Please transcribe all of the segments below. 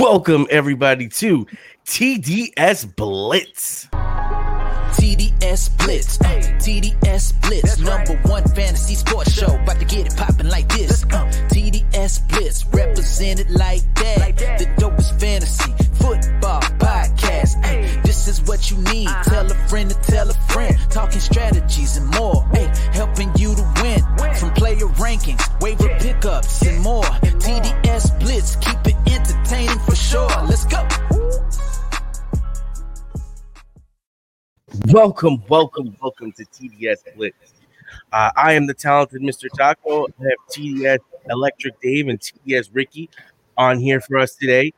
Welcome everybody to TDS Blitz. TDS Blitz, TDS Blitz, number one fantasy sports show, about to get it popping like this. TDS Blitz, represented like that, the dopest fantasy football podcast. This is what you need, tell a friend to tell a friend, talking strategies and more, helping you to win, from player rankings, waiver pickups and more. TDS Blitz, keep it entertaining for sure, let's go. Welcome to TDS Blitz. I am the talented Mr. Taco. I have TDS Electric Dave and TDS Ricky on here for us today.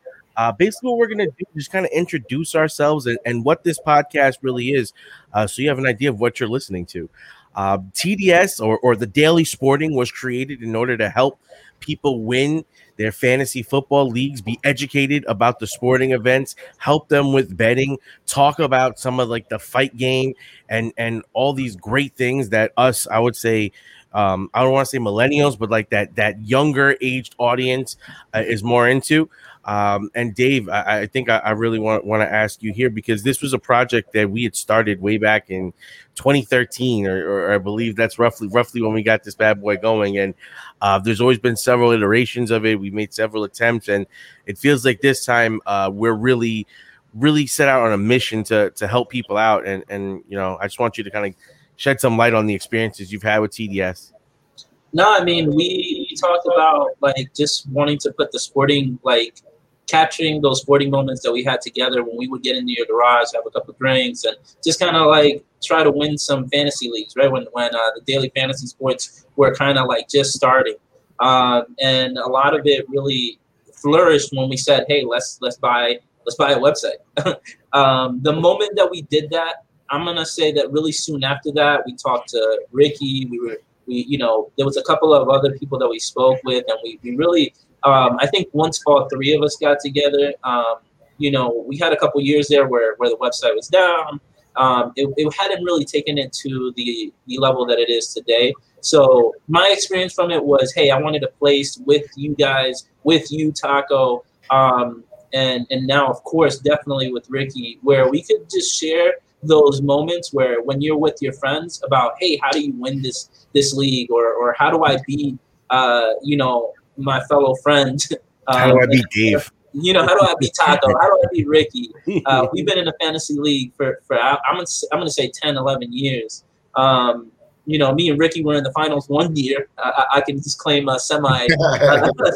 Basically, what we're going to do is just kind of introduce ourselves and what this podcast really is, so you have an idea of what you're listening to. TDS or The Daily Sporting was created in order to help people win their fantasy football leagues, be educated about the sporting events, help them with betting, talk about some of like the fight game and all these great things that us, I would say, I don't want to say millennials, but like that younger aged audience is more into. And Dave, I think I really want to ask you here, because this was a project that we had started way back in 2013, or I believe that's roughly when we got this bad boy going. And there's always been several iterations of it. We made several attempts, and it feels like this time we're really, really set out on a mission to help people out. And you know, I just want you to kind of shed some light on the experiences you've had with TDS. No, I mean, we talked about like just wanting to put the sporting, like capturing those sporting moments that we had together when we would get into your garage, have a couple of drinks, and just kind of like try to win some fantasy leagues, right? When the daily fantasy sports were kind of like just starting. And a lot of it really flourished when we said, hey, let's buy a website. The moment that we did that, I'm going to say that really soon after that, we talked to Ricky. We there was a couple of other people that we spoke with, and we really, I think once all three of us got together, we had a couple years there where the website was down. It hadn't really taken it to the level that it is today. So my experience from it was, hey, I wanted a place with you guys, with you, Taco, and now, of course, definitely with Ricky, where we could just share those moments where when you're with your friends about, hey, how do you win this league, or how do I beat my fellow friend, how do I beat Dave, how do I beat Taco, how do I beat Ricky? We've been in a fantasy league for I'm gonna say 10-11 years. Me and Ricky were in the finals one year. I can just claim a semi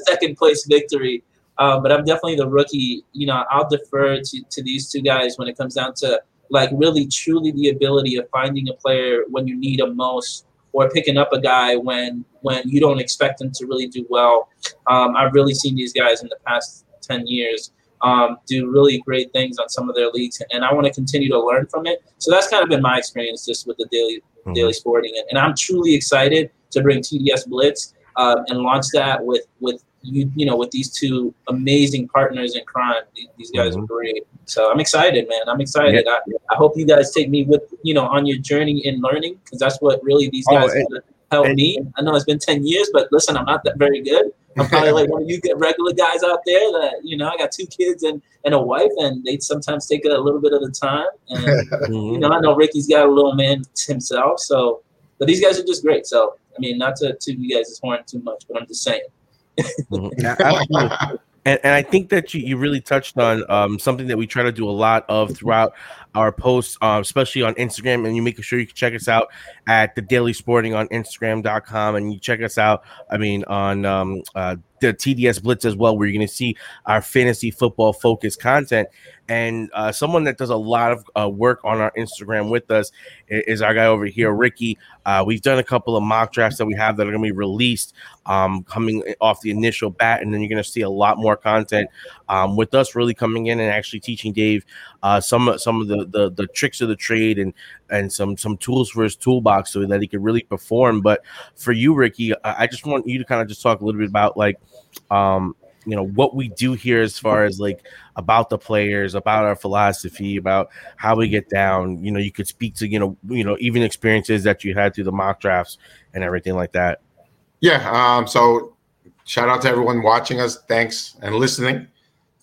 second place victory, but I'm definitely the rookie. I'll defer to these two guys when it comes down to like really truly the ability of finding a player when you need him most, or picking up a guy when you don't expect them to really do well. I've really seen these guys in the past 10 years do really great things on some of their leagues, and I want to continue to learn from it. So that's kind of been my experience just with the Daily Sporting. And I'm truly excited to bring TDS Blitz and launch that with with these two amazing partners in crime. These guys are great. So I'm excited, man. I'm excited. Yeah. I hope you guys take me with, on your journey in learning, because that's what really these guys help me. I know it's been 10 years, but listen, I'm not that very good. I'm probably like one of you regular guys out there that, I got two kids and a wife, and they sometimes take a little bit of the time. And, I know Ricky's got a little man himself. So, but these guys are just great. So, I mean, not to toot you guys' horn too much, but I'm just saying. And I think that you really touched on something that we try to do a lot of throughout our posts, especially on Instagram. And you make sure you can check us out at The Daily Sporting on Instagram.com. And you check us out, on the TDS Blitz as well, where you're going to see our fantasy football focused content. And someone that does a lot of work on our Instagram with us is our guy over here, Ricky. We've done a couple of mock drafts that we have that are going to be released coming off the initial bat. And then you're going to see a lot more content with us really coming in and actually teaching Dave some of the tricks of the trade and some tools for his toolbox so that he can really perform. But for you, Ricky, I just want you to kind of just talk a little bit about like, what we do here as far as like about the players, about our philosophy, about how we get down. You could speak to, even experiences that you had through the mock drafts and everything like that. So shout out to everyone watching us. Thanks. And listening.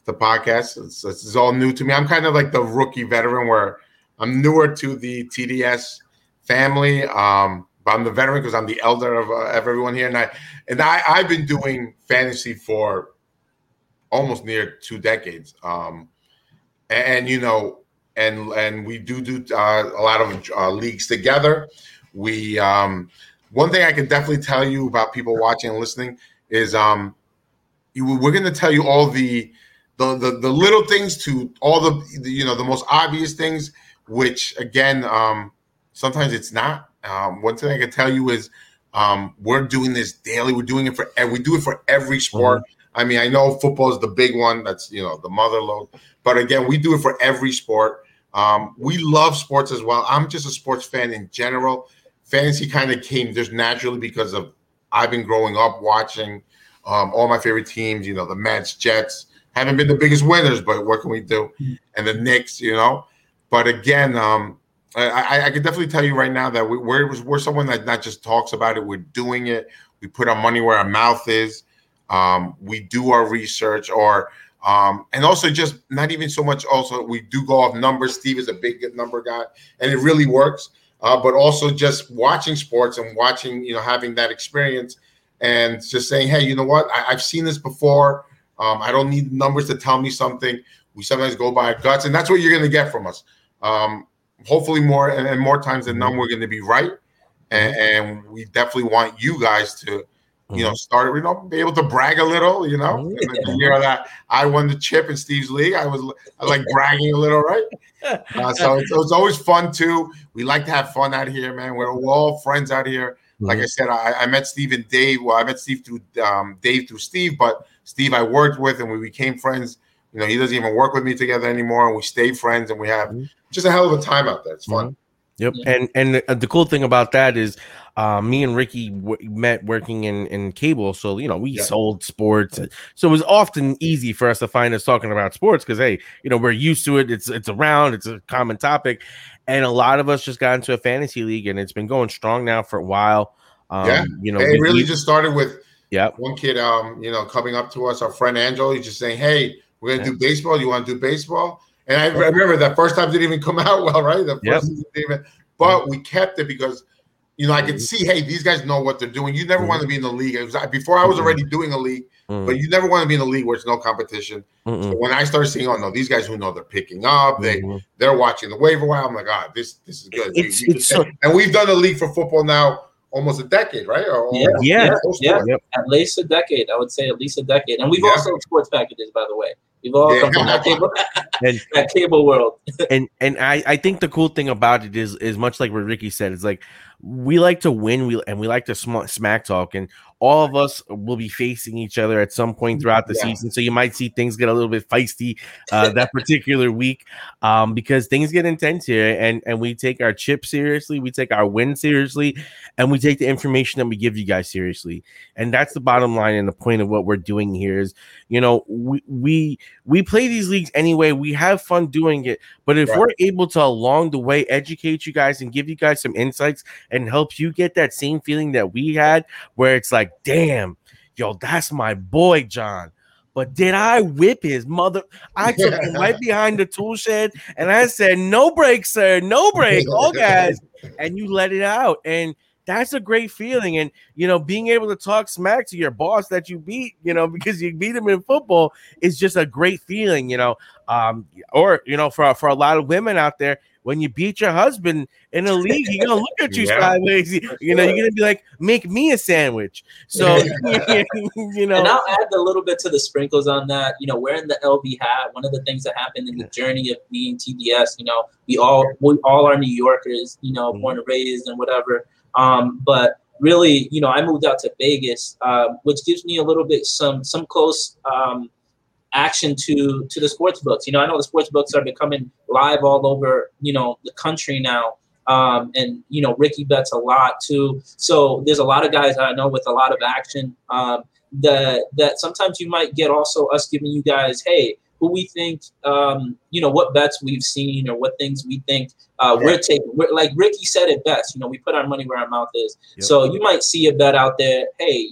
the podcast. It's all new to me. I'm kind of like the rookie veteran where I'm newer to the TDS family. But I'm the veteran because I'm the elder of everyone here. And I've been doing fantasy for almost near 2 decades. And we do a lot of leagues together. We one thing I can definitely tell you about people watching and listening is we're going to tell you all the little things to all the most obvious things, which again sometimes it's not. One thing I can tell you is we're doing this daily. We're doing it for every sport. Mm-hmm. I mean, I know football is the big one. That's, the mother load. But again, we do it for every sport. We love sports as well. I'm just a sports fan in general. Fantasy kind of came just naturally because of I've been growing up watching all my favorite teams, the Mets, Jets. Haven't been the biggest winners, but what can we do? And the Knicks, But again, I can definitely tell you right now that we're someone that not just talks about it. We're doing it. We put our money where our mouth is. We do our research and also just not even so much. Also, we do go off numbers. Steve is a big number guy and it really works. But also just watching sports and watching, having that experience and just saying, hey, you know what? I've seen this before. I don't need numbers to tell me something. We sometimes go by our guts and that's what you're going to get from us. Hopefully more and more times than none, we're going to be right. And we definitely want you guys to, started, be able to brag a little, that I won the chip in Steve's league. I was like bragging a little, right? So it's always fun too. We like to have fun out here, man. We're all friends out here. Like I said, I met Steve and Dave. Well, I met Steve through Dave through Steve, but Steve I worked with and we became friends. He doesn't even work with me together anymore, and we stay friends and we have just a hell of a time out there. It's fun. Yep. And the cool thing about that is me and Ricky met working in cable. So, we sold sports. So it was often easy for us to find us talking about sports because, hey, we're used to it. It's around. It's a common topic. And a lot of us just got into a fantasy league, and it's been going strong now for a while. It really just started with one kid, coming up to us, our friend Angelo. He's just saying, hey, we're going to do baseball. You want to do baseball? And I remember that first time didn't even come out well, right? The first season didn't even, but we kept it because, I could see, hey, these guys know what they're doing. You never want to be in the league. It was, before I was already doing a league, but you never want to be in a league where it's no competition. So when I started seeing, oh no, these guys who know they're picking up, they're watching the waiver wire. I'm like, this is good. And we've done a league for football now almost a decade, right? At least a decade. I would say at least a decade. And we've also sports packages, by the way. We've all come from that cable world. And I think the cool thing about it is much like what Ricky said, it's like we like to win, and we like to smack talk, and all of us will be facing each other at some point throughout the season. So you might see things get a little bit feisty that particular week because things get intense here, and we take our chip seriously, we take our win seriously, and we take the information that we give you guys seriously. And that's the bottom line and the point of what we're doing here is, we play these leagues anyway. We have fun doing it, but if we're able to along the way educate you guys and give you guys some insights and help you get that same feeling that we had, where it's like, damn, yo, that's my boy John. But did I whip his mother? I took him right behind the tool shed and I said, no break, sir, no break, all guys. And you let it out. And that's a great feeling. And, being able to talk smack to your boss that you beat, because you beat him in football is just a great feeling, for a lot of women out there, when you beat your husband in a league, he's going to look at you sideways. You're going to be like, make me a sandwich. So, And I'll add a little bit to the sprinkles on that. Wearing the LV hat, one of the things that happened in the journey of being TDS, we all are New Yorkers, born and raised and whatever. But really, I moved out to Vegas, which gives me a little bit some close action to the sports books. I know the sports books are becoming live all over the country now, and Ricky bets a lot too, so there's a lot of guys I know with a lot of action that sometimes you might get also us giving you guys, hey, who we think, what bets we've seen or what things we think we're taking. Like Ricky said it best, we put our money where our mouth is. Yep. So you might see a bet out there. Hey,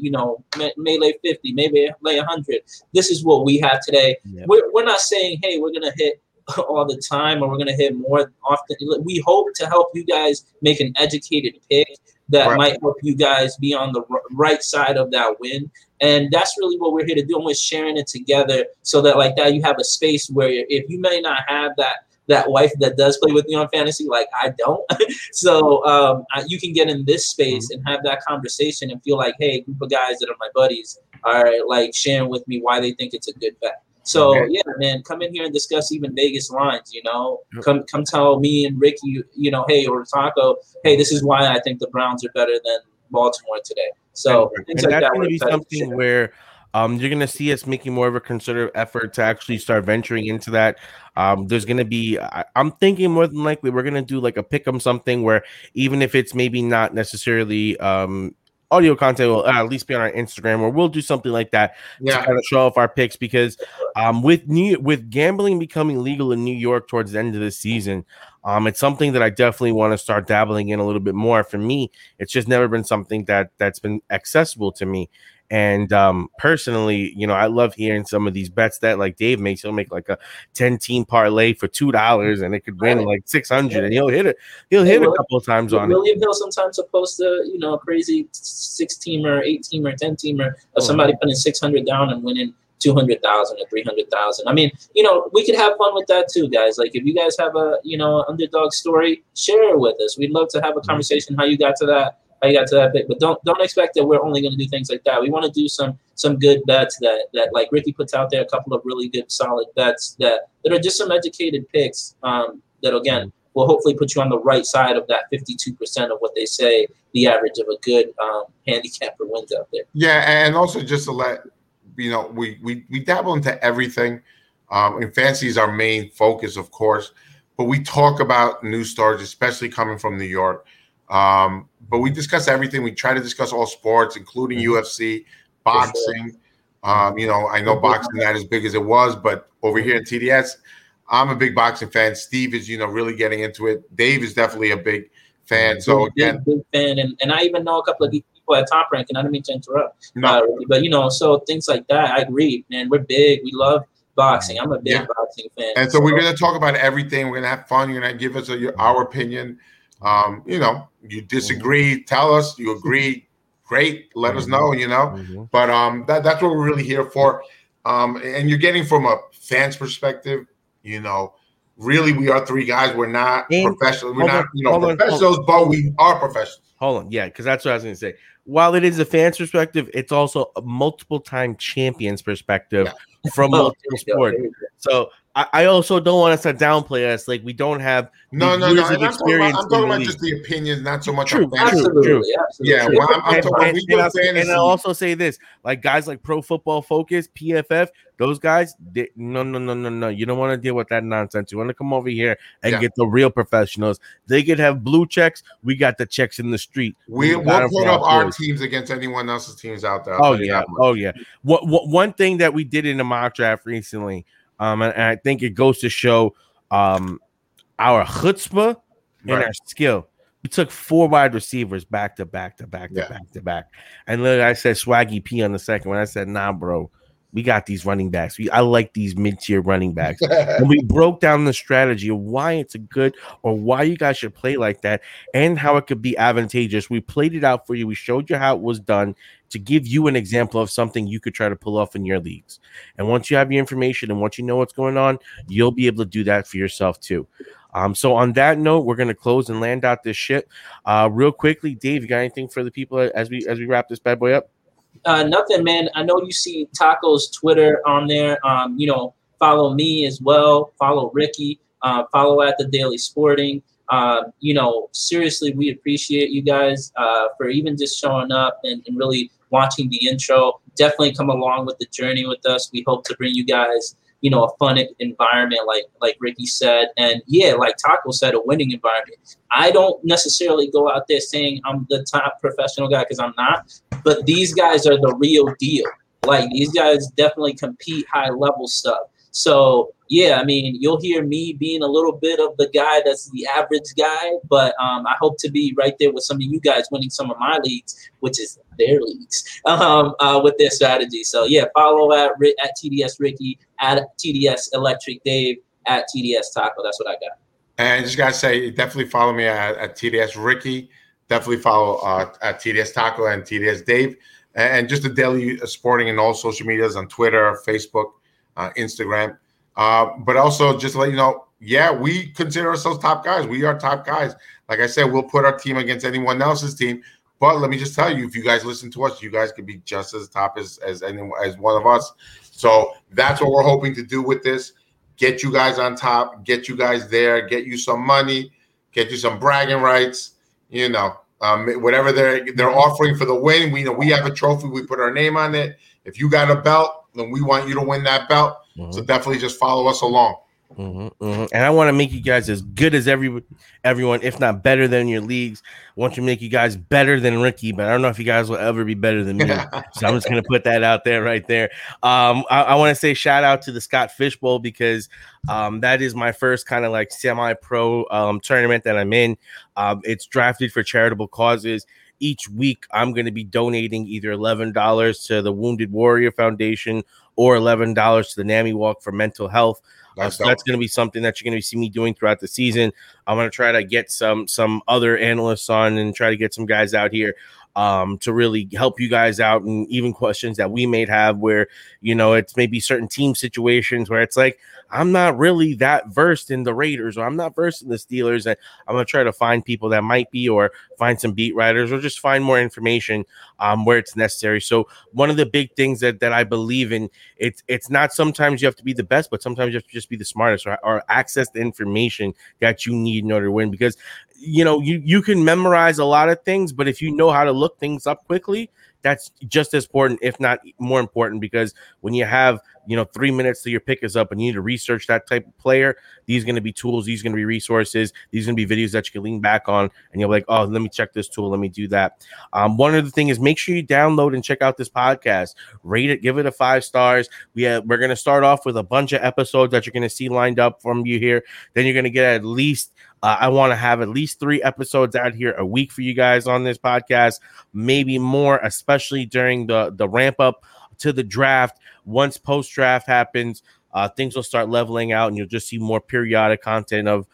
may lay 50, maybe lay 100. This is what we have today. Yep. We're not saying, hey, we're going to hit all the time or we're going to hit more often. We hope to help you guys make an educated pick that might help you guys be on the right side of that win. And that's really what we're here to do. And we're sharing it together so that like that you have a space where if you may not have that wife that does play with you on fantasy, like I don't. So you can get in this space and have that conversation and feel like, hey, a group of guys that are my buddies are like sharing with me why they think it's a good bet. So, yeah, man, come in here and discuss even Vegas lines, Come tell me and Ricky, hey, or Taco, hey, this is why I think the Browns are better than Baltimore today. So things and like that's going to be something where you're going to see us making more of a concerted effort to actually start venturing into that. There's going to be, I'm thinking more than likely we're going to do like a pick 'em something where even if it's maybe not necessarily audio content will at least be on our Instagram, or we'll do something like that to kind of show off our picks because with gambling becoming legal in New York towards the end of this season, it's something that I definitely want to start dabbling in a little bit more. For me, it's just never been something that's been accessible to me. And personally, I love hearing some of these bets that like Dave makes. He'll make like a 10-team parlay for $2 and it could win like 600 and he'll hit a couple of times on it. William Hill sometimes will post a a crazy 6-teamer, 8-teamer, 10-teamer of somebody putting 600 down and winning 200,000 or 300,000. I mean, we could have fun with that too, guys. Like if you guys have a underdog story, share it with us. We'd love to have a conversation how you got to that. I got to that bit, but don't expect that we're only going to do things like that. We want to do some good bets that like Ricky puts out there, a couple of really good solid bets that are just some educated picks that again will hopefully put you on the right side of that 52% of what they say the average of a good handicapper wins out there. Yeah, and also just to let we dabble into everything. And fantasy is our main focus, of course, but we talk about new stars, especially coming from New York. But we discuss everything. We try to discuss all sports, including UFC, boxing. Sure. I know boxing not as big as it was, but over here in TDS, I'm a big boxing fan. Steve is, really getting into it. Dave is definitely a big fan. So again, big fan, and I even know a couple of people at Top Rank, and I didn't mean to interrupt. No. But so things like that. I agree, man. We're big. We love boxing. I'm a big boxing fan. And so we're gonna talk about everything. We're gonna have fun. You're gonna give us our opinion. You disagree, tell us. You agree, great, let us know, But that's what we're really here for. And you're getting from a fan's perspective, really we are three guys. We're not professionals. We're not, professionals, but we are professionals. Hold on. Yeah, because that's what I was going to say. While it is a fan's perspective, it's also a multiple-time champion's perspective from multiple sports. So I also don't want us to downplay us. Like we don't have years of experience. I'm talking about just the opinions, not so much. True, absolutely. Yeah. True. Well, I'm talking about and I'll also say this: like guys like Pro Football Focus, PFF, those guys. No. You don't want to deal with that nonsense. You want to come over here and get the real professionals. They could have blue checks. We got the checks in the street. We'll put up our teams against anyone else's teams out there. Oh yeah. What one thing that we did in the mock draft recently. And I think it goes to show our chutzpah and our skill. We took 4 wide receivers back to back. And look, I said Swaggy P on the second one. I said, nah, bro, we got these running backs. I like these mid-tier running backs. And we broke down the strategy of why it's a good or why you guys should play like that and how it could be advantageous. We played it out for you. We showed you how it was done to give you an example of something you could try to pull off in your leagues. And once you have your information and once you know what's going on, you'll be able to do that for yourself too. So on that note, we're going to close and land out this shit real quickly. Dave, you got anything for the people as we wrap this bad boy up? Nothing, man. I know you see Taco's Twitter on there. Follow me as well. Follow Ricky. Follow at The Daily Sporting. Seriously, we appreciate you guys for even just showing up and really watching the intro. Definitely come along with the journey with us. We hope to bring you guys, a fun environment like Ricky said. And, like Taco said, a winning environment. I don't necessarily go out there saying I'm the top professional guy because I'm not. But these guys are the real deal. Like, these guys definitely compete high-level stuff. So, yeah, I mean, you'll hear me being a little bit of the guy that's the average guy, but I hope to be right there with some of you guys winning some of my leagues, which is their leagues, with their strategy. So, yeah, follow at TDS Ricky, at TDS Electric Dave, at TDS Taco. That's what I got. And I just got to say, definitely follow me at TDS Ricky. Definitely follow at TDS Taco and TDS Dave. And just The Daily Sporting in all social medias, on Twitter, Facebook, Instagram. But also, just to let you know, yeah, we consider ourselves top guys. We are top guys. Like I said, we'll put our team against anyone else's team. But let me just tell you, if you guys listen to us, you guys could be just as top as one of us. So that's what we're hoping to do with this. Get you guys on top, get you guys there, get you some money, get you some bragging rights, you know, whatever they're offering for the win. We know we have a trophy. We put our name on it. If you got a belt, then we want you to win that belt. Mm-hmm. So definitely just follow us along. Mm-hmm, mm-hmm. And I want to make you guys as good as everyone, if not better than your leagues. I want to make you guys better than Ricky, but I don't know if you guys will ever be better than me. So I'm just going to put that out there right there. I want to say shout out to the Scott Fishbowl, because that is my first kind of like semi-pro tournament that I'm in. It's drafted for charitable causes. Each week, I'm going to be donating either $11 to the Wounded Warrior Foundation or $11 to the NAMI Walk for mental health. So that's going to be something that you're going to see me doing throughout the season. I'm going to try to get some other analysts on and try to get some guys out here to really help you guys out, and even questions that we may have where, you know, it's maybe certain team situations where it's like, I'm not really that versed in the Raiders, or I'm not versed in the Steelers, and I'm going to try to find people that might be, or find some beat writers, or just find more information where it's necessary. So one of the big things that I believe in, it's not sometimes you have to be the best, but sometimes you have to just be the smartest, or access the information that you need in order to win. Because, you know, you can memorize a lot of things, but if you know how to look things up quickly, that's just as important, if not more important, because when you have, you know, 3 minutes till your pick is up and you need to research that type of player, these are going to be tools, these are going to be resources, these are going to be videos that you can lean back on, and you're like, oh, let me check this tool, let me do that. One other thing is, make sure you download and check out this podcast, rate it, give it a 5 stars. We're going to start off with a bunch of episodes that you're going to see lined up from you here. Then you're going to get at least I want to have at least 3 episodes out here a week for you guys on this podcast, maybe more, especially during the ramp up to the draft. Once post-draft happens, things will start leveling out, and you'll just see more periodic content of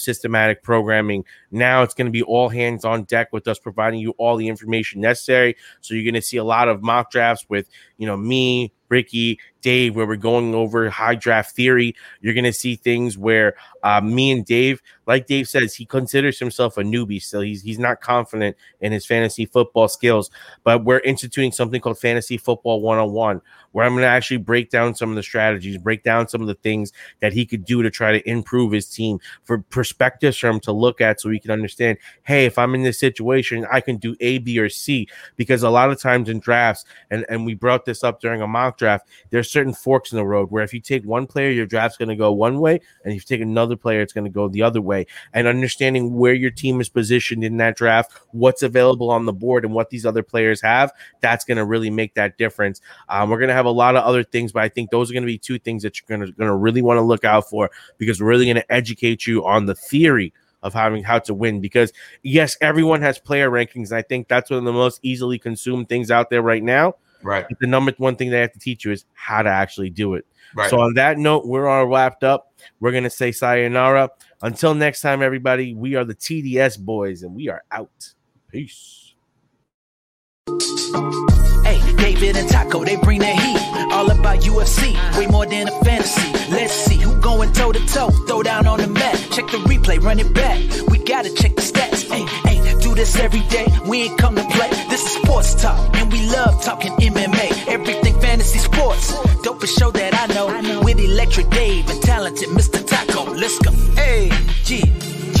systematic programming. Now it's going to be all hands on deck with us providing you all the information necessary. So you're going to see a lot of mock drafts with, you know, me, Ricky, Dave, where we're going over high draft theory. You're going to see things where me and Dave, like Dave says, he considers himself a newbie, so he's not confident in his fantasy football skills, but we're instituting something called Fantasy Football 101, where I'm going to actually break down some of the strategies, break down some of the things that he could do to try to improve his team, for perspectives for him to look at, so he can understand, hey, if I'm in this situation, I can do A, B, or C. Because a lot of times in drafts, and we brought this up during a mock draft, there's certain forks in the road where if you take one player, your draft's going to go one way, and if you take another player, it's going to go the other way. And understanding where your team is positioned in that draft, what's available on the board, and what these other players have, that's going to really make that difference. We're going to have a lot of other things, but I think those are going to be 2 things that you're going to really want to look out for, because we're really going to educate you on the theory of how to win. Because yes, everyone has player rankings, and I think that's one of the most easily consumed things out there right now. Right. But the number one thing they have to teach you is how to actually do it. Right. So on that note, we're all wrapped up. We're going to say sayonara. Until next time, everybody, we are the TDS boys, and we are out. Peace. Hey, David and Taco, they bring that heat. All about UFC, way more than a fantasy. Let's see who going toe-to-toe, throw down on the mat. Check the replay, run it back. We got to check the stats. Hey, do this every day. We ain't come to play. This is sports talk, and we love talking MMA. Everything fantasy sports. Dope for show that I know. With Electric Dave and talented Mr. Taco. Let's go. Hey, G.